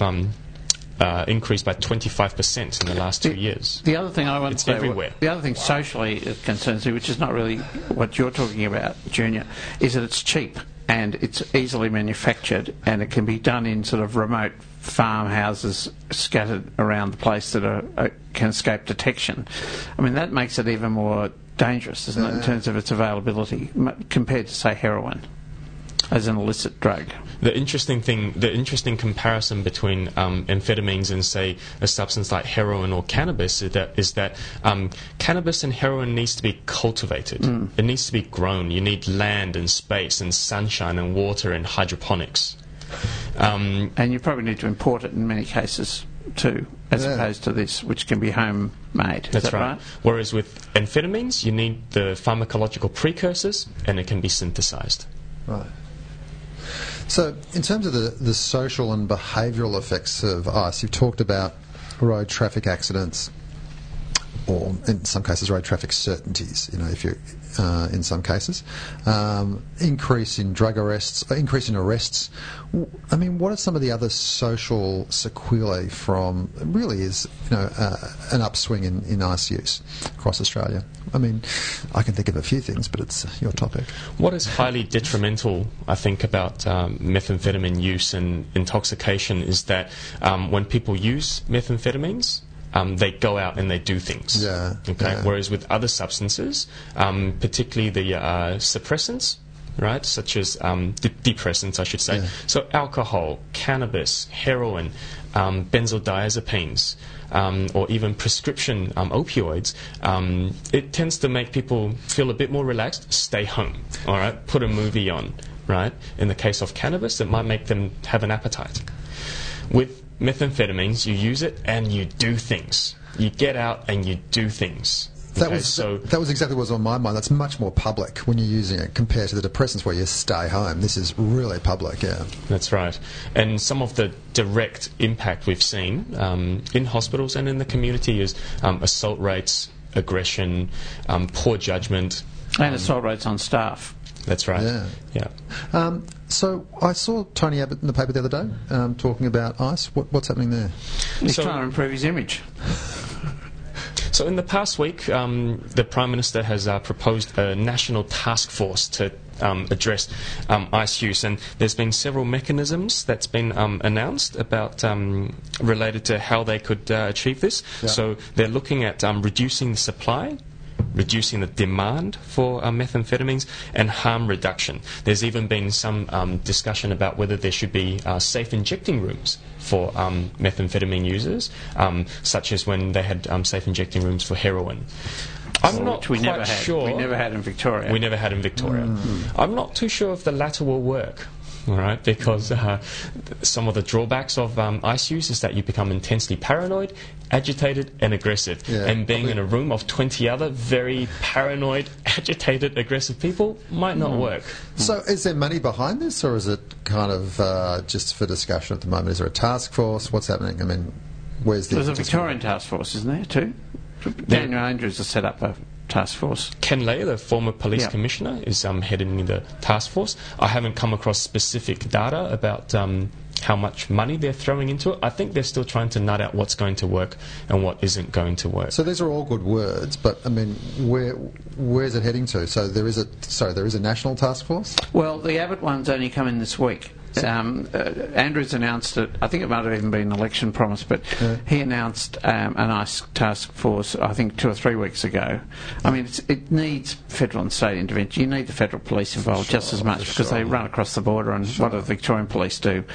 increased by 25% in the last 2 years. The other thing I want to say, everywhere. The other thing socially it concerns me, which is not really what you're talking about, Junior, is that it's cheap and it's easily manufactured and it can be done in sort of remote farmhouses scattered around the place that can escape detection. I mean, that makes it even more dangerous, doesn't it, in terms of its availability compared to, say, heroin as an illicit drug. The interesting comparison between amphetamines and, say, a substance like heroin or cannabis is that cannabis and heroin needs to be cultivated. It needs to be grown. You need land and space and sunshine and water and hydroponics. And you probably need to import it in many cases too, as opposed to this, which can be homemade. That's right. Whereas with amphetamines, you need the pharmacological precursors, and it can be synthesised. Right. So in terms of the social and behavioural effects of ICE, you've talked about road traffic accidents, or in some cases road traffic certainties, if you're in some cases, increase in drug arrests, increase in arrests. I mean, what are some of the other social sequelae from really is an upswing in ICE use across Australia? I mean, I can think of a few things, but it's your topic. What is highly detrimental, I think, about methamphetamine use and intoxication is that when people use methamphetamines, they go out and they do things. Yeah. Okay. Yeah. Whereas with other substances, particularly the suppressants, right, such as depressants, I should say. Yeah. So alcohol, cannabis, heroin, benzodiazepines, or even prescription opioids, it tends to make people feel a bit more relaxed. Stay home. All right. Put a movie on. Right. In the case of cannabis, it might make them have an appetite. With methamphetamines, you use it and you do things. You get out and you do things. That was exactly what was on my mind. That's much more public when you're using it compared to the depressants where you stay home. This is really public, yeah. That's right. And some of the direct impact we've seen in hospitals and in the community is assault rates, aggression, poor judgment. And assault rates on staff. That's right. Yeah. So I saw Tony Abbott in the paper the other day talking about ICE. What's happening there? He's trying to improve his image. So in the past week, the Prime Minister has proposed a national task force to address ICE use, and there's been several mechanisms that's been announced about related to how they could achieve this. Yeah. So they're looking at reducing the supply, reducing the demand for methamphetamines, and harm reduction. There's even been some discussion about whether there should be safe injecting rooms for methamphetamine users, such as when they had safe injecting rooms for heroin. I'm not quite sure. We never had in Victoria. Mm-hmm. I'm not too sure if the latter will work. All right, because some of the drawbacks of ICE use is that you become intensely paranoid, agitated and aggressive. Yeah, and being in a room of 20 other very paranoid, agitated, aggressive people might not work. So is there money behind this, or is it kind of just for discussion at the moment? Is there a task force? What's happening? I mean, where's the... There's a Victorian task force, isn't there, too? Daniel Andrews has set up a task force. Ken Lay, the former police commissioner, is heading the task force. I haven't come across specific data about how much money they're throwing into it. I think they're still trying to nut out what's going to work and what isn't going to work. So these are all good words, but I mean, where's it heading to? So there is a national task force? Well, the Abbott one's only come in this week. Andrews announced it. I think it might have even been an election promise, but he announced an ICE task force, I think, 2 or 3 weeks ago. I mean, it needs federal and state intervention. You need the federal police involved just as much because they run across the border, and what do the Victorian police do?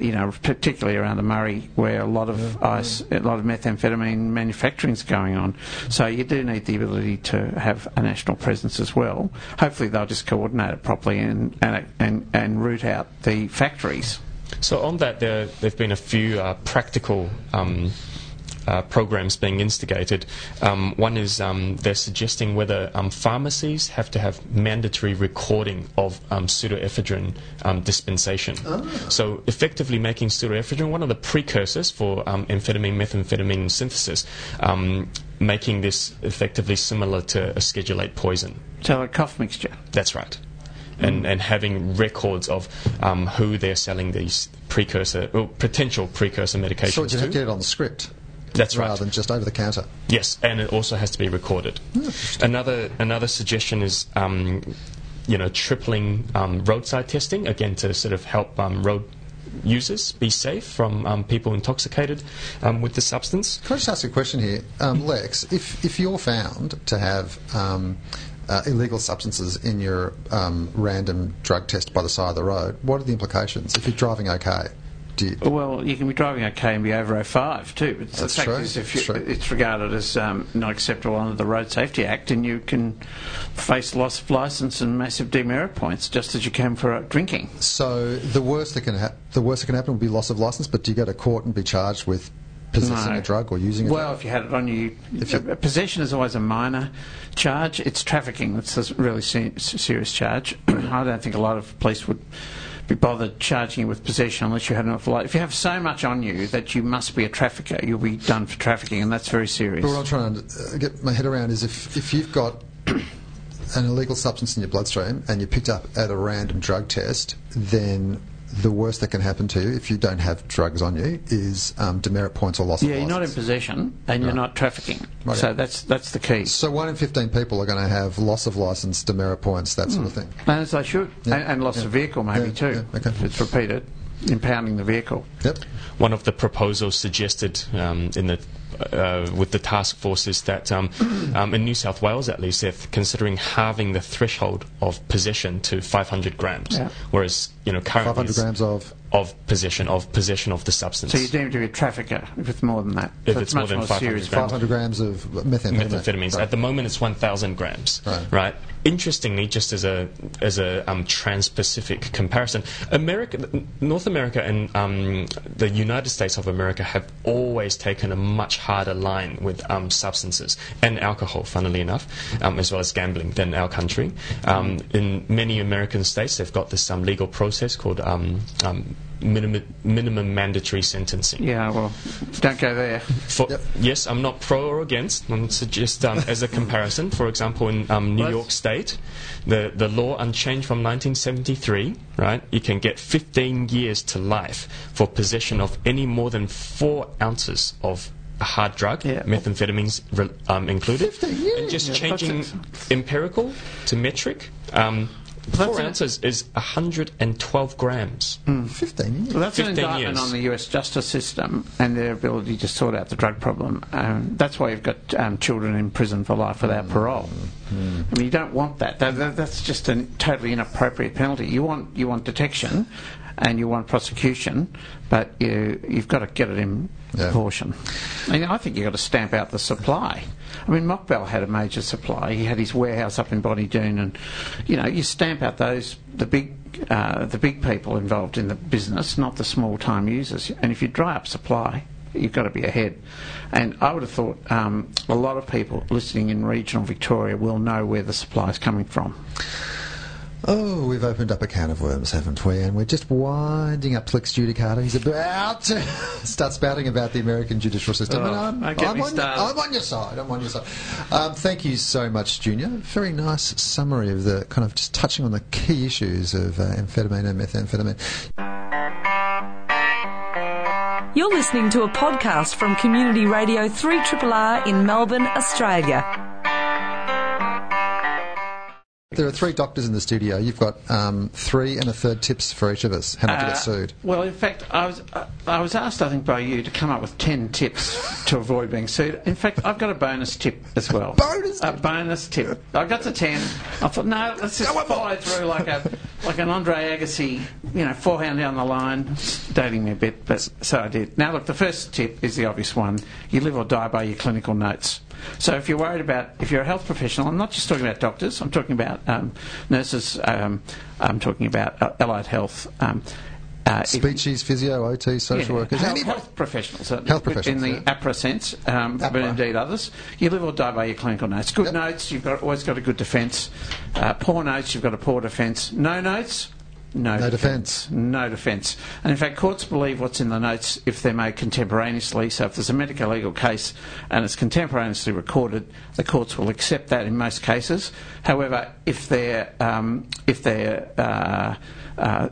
You know, particularly around the Murray, where a lot of ICE, a lot of methamphetamine manufacturing is going on. So you do need the ability to have a national presence as well. Hopefully, they'll just coordinate it properly and root out the factories. So on that, there've been a few practical programs being instigated. One is they're suggesting whether pharmacies have to have mandatory recording of pseudoephedrine dispensation. So effectively making pseudoephedrine one of the precursors for amphetamine, methamphetamine synthesis, making this effectively similar to a Schedule 8 poison. So a cough mixture. That's right. And having records of who they're selling these potential precursor medications to. So you have to get it on the script. That's right. Rather than just over the counter. Yes, and it also has to be recorded. Another suggestion is tripling roadside testing, again to sort of help road users be safe from people intoxicated with the substance. Can I just ask a question here, Lex? If you're found to have illegal substances in your random drug test by the side of the road, what are the implications if you're driving okay? Well, you can be driving okay and be over 05 too. It's regarded as not acceptable under the Road Safety Act, and you can face loss of licence and massive demerit points, just as you can for drinking. So the worst that can happen would be loss of licence. But do you go to court and be charged with possessing a drug or using a drug? Well, if you had it on you... Possession is always a minor charge. It's trafficking that's a really serious charge. I don't think a lot of police would be bothered charging you with possession unless you had enough light. If you have so much on you that you must be a trafficker, you'll be done for trafficking, and that's very serious. But what I'm trying to get my head around is if you've got an illegal substance in your bloodstream and you're picked up at a random drug test, then the worst that can happen to you if you don't have drugs on you is demerit points or loss of license. You're not in possession and you're not trafficking. Right. So that's the key. So 1 in 15 people are going to have loss of license, demerit points, that sort of thing. And as they should. Yeah. And loss of vehicle maybe too. Yeah. Okay. If it's repeated, impounding the vehicle. Yep. One of the proposals suggested with the task force is that in New South Wales at least they're considering halving the threshold of possession to 500 grams, whereas currently 500 grams of Of possession of the substance. So you're deemed to be a trafficker if it's more than that. If so it's much more serious. 500 grams of methamphetamines. Right. At the moment it's 1,000 grams. Right. Right. Interestingly, just as a trans-Pacific comparison, North America and the United States of America have always taken a much harder line with substances and alcohol, funnily enough, as well as gambling, than our country. In many American states, they've got this legal process called minimum mandatory sentencing. Yeah, well, don't go there. Yes, I'm not pro or against. I'm just as a comparison. For example, in New York State, the law unchanged from 1973. Right, you can get 15 years to life for possession of any more than 4 ounces of a hard drug, methamphetamines included. 15 years. And just changing empirical to metric. 4 ounces is 112 grams. 15 years. Well, that's 15 an indictment years. On the US justice system and their ability to sort out the drug problem. That's why you've got children in prison for life without parole. I mean, you don't want that. That's just a totally inappropriate penalty. You want detection and you want prosecution, but you've got to get it in proportion. And I think you've got to stamp out the supply. I mean, Mokbel had a major supply. He had his warehouse up in Bonny Doon, and you stamp out the big people involved in the business, not the small time users. And if you dry up supply, you've got to be ahead. And I would have thought a lot of people listening in regional Victoria will know where the supply is coming from. Oh, we've opened up a can of worms, haven't we? And we're just winding up Lex Giudicata. He's about to start spouting about the American judicial system. Oh, and I'm on your side. I'm on your side. Thank you so much, Junior. Very nice summary of the kind of just touching on the key issues of amphetamine and methamphetamine. You're listening to a podcast from Community Radio 3RRR in Melbourne, Australia. There are 3 doctors in the studio. You've got 3 1/3 tips for each of us. How not to get sued? Well, in fact, I was asked, I think, by you to come up with 10 tips to avoid being sued. In fact, I've got a bonus tip as well. A bonus tip. I got to 10. I thought, no, let's just follow through like an Andre Agassi, forehand down the line. Dating me a bit, but so I did. Now, look, the first tip is the obvious one. You live or die by your clinical notes. So if you're worried about, if you're a health professional, I'm not just talking about doctors, I'm talking about nurses, I'm talking about allied health. Speeches, physio, OT, social workers. Health professionals, certainly. Health professionals, in the APRA sense, but indeed others. You live or die by your clinical notes. Good notes, you've always got a good defence. Poor notes, you've got a poor defence. No notes. No defence. And in fact, courts believe what's in the notes if they're made contemporaneously. So if there's a medical legal case and it's contemporaneously recorded, the courts will accept that in most cases. However, if an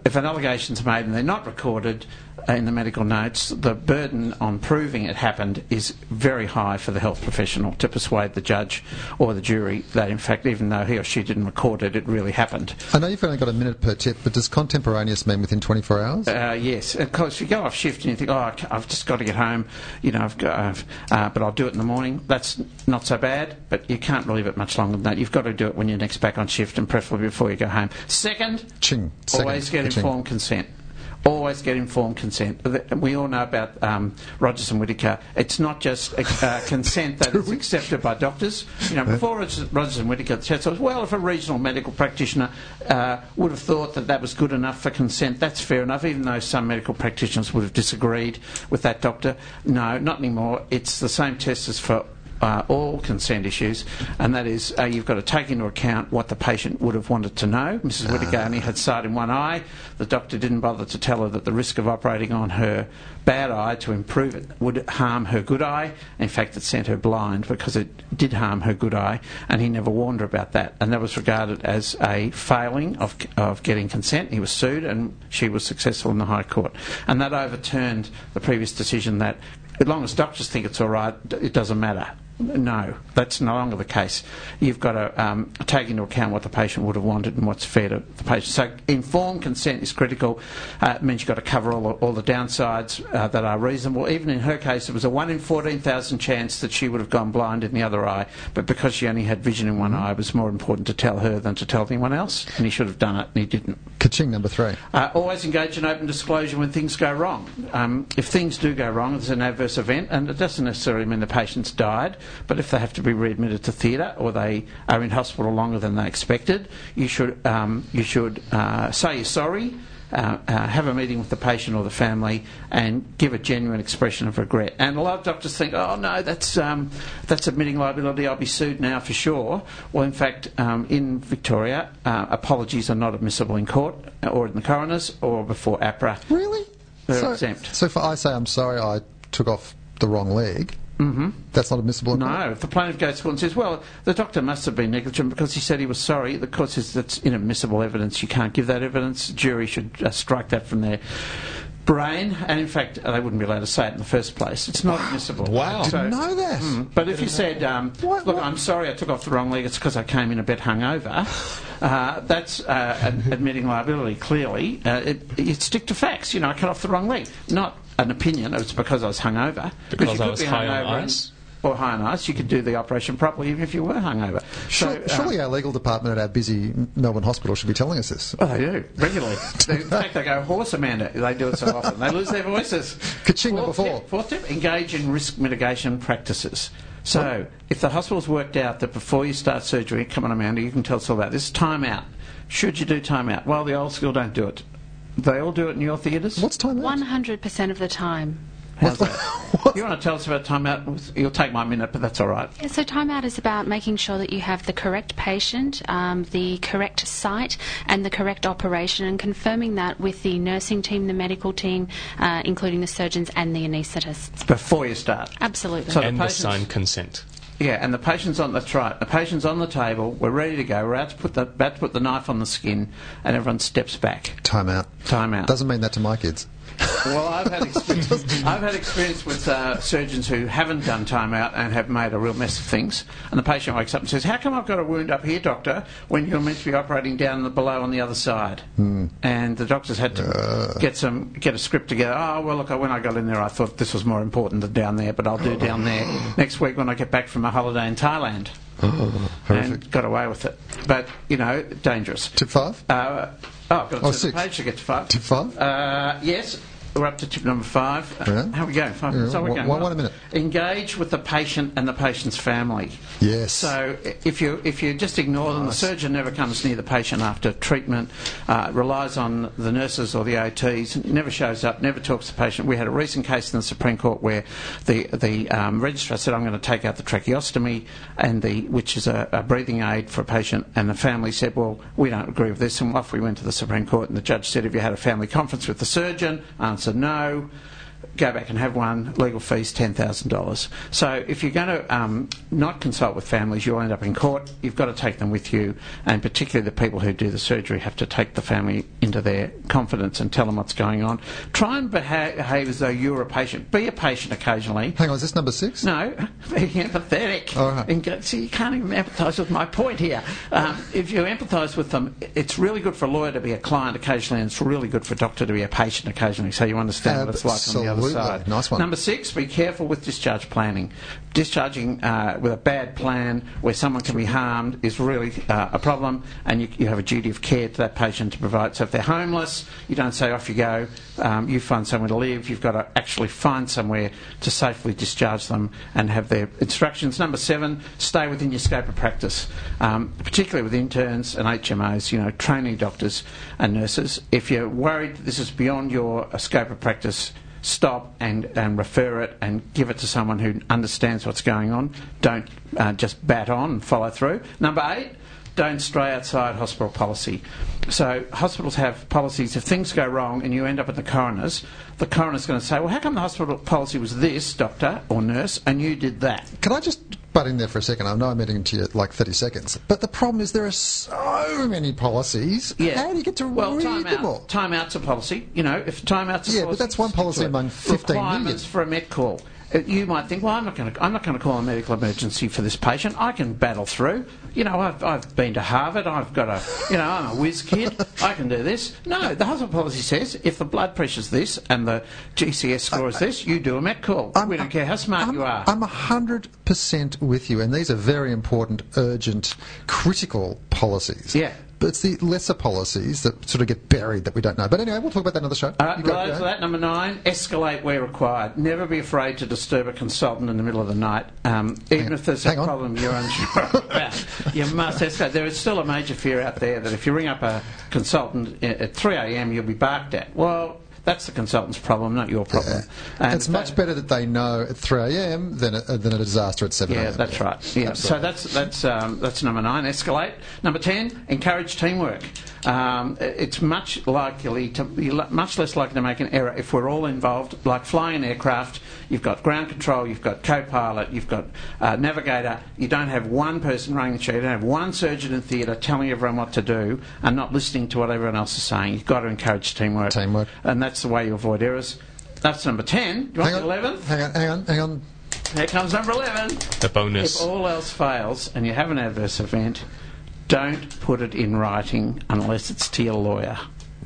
allegation's made and they're not recorded in the medical notes, the burden on proving it happened is very high for the health professional to persuade the judge or the jury that, in fact, even though he or she didn't record it, it really happened. I know you've only got a minute per tip, but does contemporaneous mean within 24 hours? Yes. Of course, if you go off shift and you think, oh, I've just got to get home, but I'll do it in the morning, that's not so bad, but you can't leave it much longer than that. You've got to do it when you're next back on shift and preferably before you go home. Second, always get informed consent. Always get informed consent. We all know about Rogers and Whitaker. It's not just consent that is accepted by doctors. Before Rogers and Whitaker, the chat says, well, if a regional medical practitioner would have thought that was good enough for consent, that's fair enough, even though some medical practitioners would have disagreed with that doctor. No, not anymore. It's the same test as for all consent issues, and that is you've got to take into account what the patient would have wanted to know. Mrs. Whittaker only had sight in one eye. The doctor didn't bother to tell her that the risk of operating on her bad eye to improve it would harm her good eye. In fact, it sent her blind because it did harm her good eye, and he never warned her about that. And that was regarded as a failing of getting consent. He was sued, and she was successful in the High Court. And that overturned the previous decision that as long as doctors think it's all right, it doesn't matter. No, that's no longer the case. You've got to take into account what the patient would have wanted and what's fair to the patient. So informed consent is critical. It means you've got to cover all the downsides that are reasonable. Even in her case, it was a 1 in 14,000 chance that she would have gone blind in the other eye, but because she only had vision in one eye, it was more important to tell her than to tell anyone else, and he should have done it, and he didn't. Ka-ching, number three. Always engage in open disclosure when things go wrong. If things do go wrong, there's an adverse event, and it doesn't necessarily mean the patient's died, but if they have to be readmitted to theatre or they are in hospital longer than they expected, you should say you're sorry, have a meeting with the patient or the family, and give a genuine expression of regret. And a lot of doctors think, oh no, that's admitting liability, I'll be sued now for sure. Well, in fact, in Victoria, apologies are not admissible in court or in the coroners or before APRA. Really? They're exempt. So if I say I'm sorry, I took off the wrong leg. Mm-hmm. That's not admissible? No. If the plaintiff goes to court and says, well, the doctor must have been negligent because he said he was sorry, the court says that's inadmissible evidence. You can't give that evidence. The jury should strike that from their brain. And, in fact, they wouldn't be allowed to say it in the first place. It's not admissible. Wow. So, I didn't know that. But if you said, look, I'm sorry I took off the wrong leg, it's because I came in a bit hungover... that's admitting liability, clearly. You stick to facts. You know, I cut off the wrong leg. Not an opinion, it's because I was hungover. Because I was high on ice? Or high on ice, you could do the operation properly even if you were hungover. Surely our legal department at our busy Melbourne hospital should be telling us this. Oh, they do, regularly. In fact, they go, horse, Amanda. They do it so often. They lose their voices. Ka-ching, number four. Fourth tip, engage in risk mitigation practices. So, if the hospital's worked out that before you start surgery, come on, Amanda, you can tell us all about this, time out. Should you do time out? Well, the old school don't do it. They all do it in your theatres? What's time out? 100% of the time. How's that? You want to tell us about time out? You'll take my minute, but that's all right. Yeah, so time out is about making sure that you have the correct patient, the correct site and the correct operation, and confirming that with the nursing team, the medical team, including the surgeons and the anaesthetists. Before you start? Absolutely. So and the signed consent. Yeah, and the patient's on the right. The patient's on the table. We're ready to go. We're out to put the knife on the skin, and everyone steps back. Time out. Time out. Doesn't mean that to my kids. Well, I've had experience with surgeons who haven't done time out and have made a real mess of things. And the patient wakes up and says, how come I've got a wound up here, doctor, when you're meant to be operating down below on the other side? And the doctor's had to get a script together. Oh, well, look, when I got in there, I thought this was more important than down there, but I'll do down there next week when I get back from a holiday in Thailand. Oh, and got away with it. But, you know, dangerous. Tip five? Oh, I've got to turn the page to get to five. Tip five? Yes, we're up to tip number five. Yeah. How are we going? 5 minutes? Yeah. One minute. Engage with the patient and the patient's family. Yes. So if you just ignore them, the surgeon never comes near the patient after treatment, relies on the nurses or the OTs, never shows up, never talks to the patient. We had a recent case in the Supreme Court where the registrar said, I'm going to take out the tracheostomy, and which is a breathing aid for a patient, and the family said, well, we don't agree with this, and off we went to the Supreme Court, and the judge said, have you had a family conference with the surgeon? Answer no. Go back and have one. Legal fees $10,000. So if you're going to not consult with families, you'll end up in court. You've got to take them with you, and particularly the people who do the surgery have to take the family into their confidence and tell them what's going on. Try and behave as though you're a patient. Be a patient occasionally. Hang on, is this number six? No, being empathetic. All right. So you can't even empathise with my point here. If you empathise with them, it's really good for a lawyer to be a client occasionally, and it's really good for a doctor to be a patient occasionally, so you understand what it's like on the other side. Nice one. Number six, be careful with discharge planning. Discharging with a bad plan where someone can be harmed is really a problem, and you have a duty of care to that patient to provide. So if they're homeless, you don't say off you go, you find somewhere to live. You've got to actually find somewhere to safely discharge them and have their instructions. Number seven, stay within your scope of practice, particularly with interns and HMOs, you know, trainee doctors and nurses. If you're worried this is beyond your scope of practice, stop and refer it and give it to someone who understands what's going on. Don't just bat on and follow through. Number eight, don't stray outside hospital policy. So hospitals have policies. If things go wrong and you end up at the coroner's going to say, well, how come the hospital policy was this, doctor or nurse, and you did that? Can I just butt in there for a second? I know I'm heading into you like 30 seconds, but the problem is there are so many policies. Yeah. How do you get to read them all? Time out's a policy. You know, if time out's a policy... Yeah, but that's one policy among 15 million. Requirements for a Met call. You might think, well, I'm not going to call a medical emergency for this patient. I can battle through. You know, I've been to Harvard. I've got I'm a whiz kid. I can do this. No, the hospital policy says if the blood pressure's this and the GCS score is this, you do a med call. We don't care how smart you are. I'm 100% with you, and these are very important, urgent, critical policies. Yeah. But it's the lesser policies that sort of get buried that we don't know. But anyway, we'll talk about that another show. Loads of that. Number 9, escalate where required. Never be afraid to disturb a consultant in the middle of the night. Even if there's a problem you're unsure about, you must escalate. There is still a major fear out there that if you ring up a consultant at 3 a.m, you'll be barked at. Well, that's the consultant's problem, not your problem. Yeah. And it's much better that they know at 3 a.m. than a disaster at 7 a.m. Yeah, that's right. Yeah. So that's number 9, escalate. Number 10, encourage teamwork. It's much less likely to make an error if we're all involved. Like flying aircraft, you've got ground control, you've got co-pilot, you've got navigator. You don't have one person running the show. You don't have one surgeon in theatre telling everyone what to do and not listening to what everyone else is saying. You've got to encourage teamwork. Teamwork. And that's the way you avoid errors. That's number 10. Do you want the 11th? Hang on. Here comes number 11. The bonus. If all else fails and you have an adverse event, don't put it in writing unless it's to your lawyer.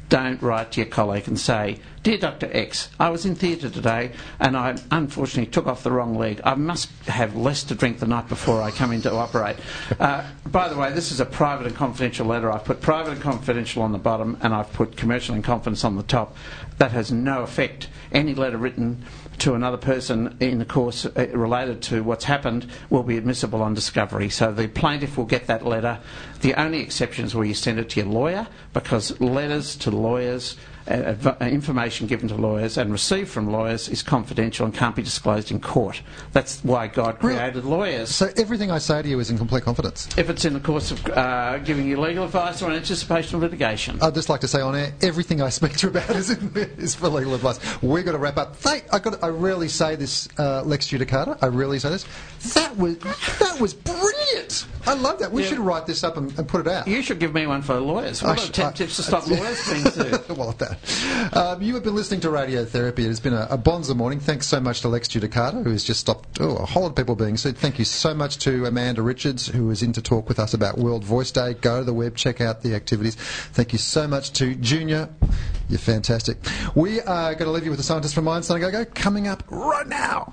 Don't write to your colleague and say, "Dear Dr. X, I was in theatre today and I unfortunately took off the wrong leg. I must have less to drink the night before I come in to operate." By the way, this is a private and confidential letter. I've put private and confidential on the bottom and I've put commercial and confidence on the top. That has no effect. Any letter written to another person in the course related to what's happened will be admissible on discovery. So the plaintiff will get that letter. The only exception is where you send it to your lawyer, because letters to lawyers, information given to lawyers and received from lawyers is confidential and can't be disclosed in court. That's why God created lawyers. So everything I say to you is in complete confidence? If it's in the course of giving you legal advice or in anticipation of litigation. I'd just like to say on air, everything I speak to you about is for legal advice. We've got to wrap up. I rarely say this, Lex Giudicata. I rarely say this. That was brilliant. I love that. We should write this up and put it out. You should give me one for lawyers. What about 10 tips to stop lawyers being sued? Well, that. You have been listening to Radio Therapy. It has been a bonza morning. Thanks so much to Lex Giudicata, who has just stopped a whole lot of people being sued. Thank you so much to Amanda Richards, who was in to talk with us about World Voice Day. Go to the web, check out the activities. Thank you so much to Junior. You're fantastic. We are going to leave you with the scientist from Mindset and Go-Go coming up right now.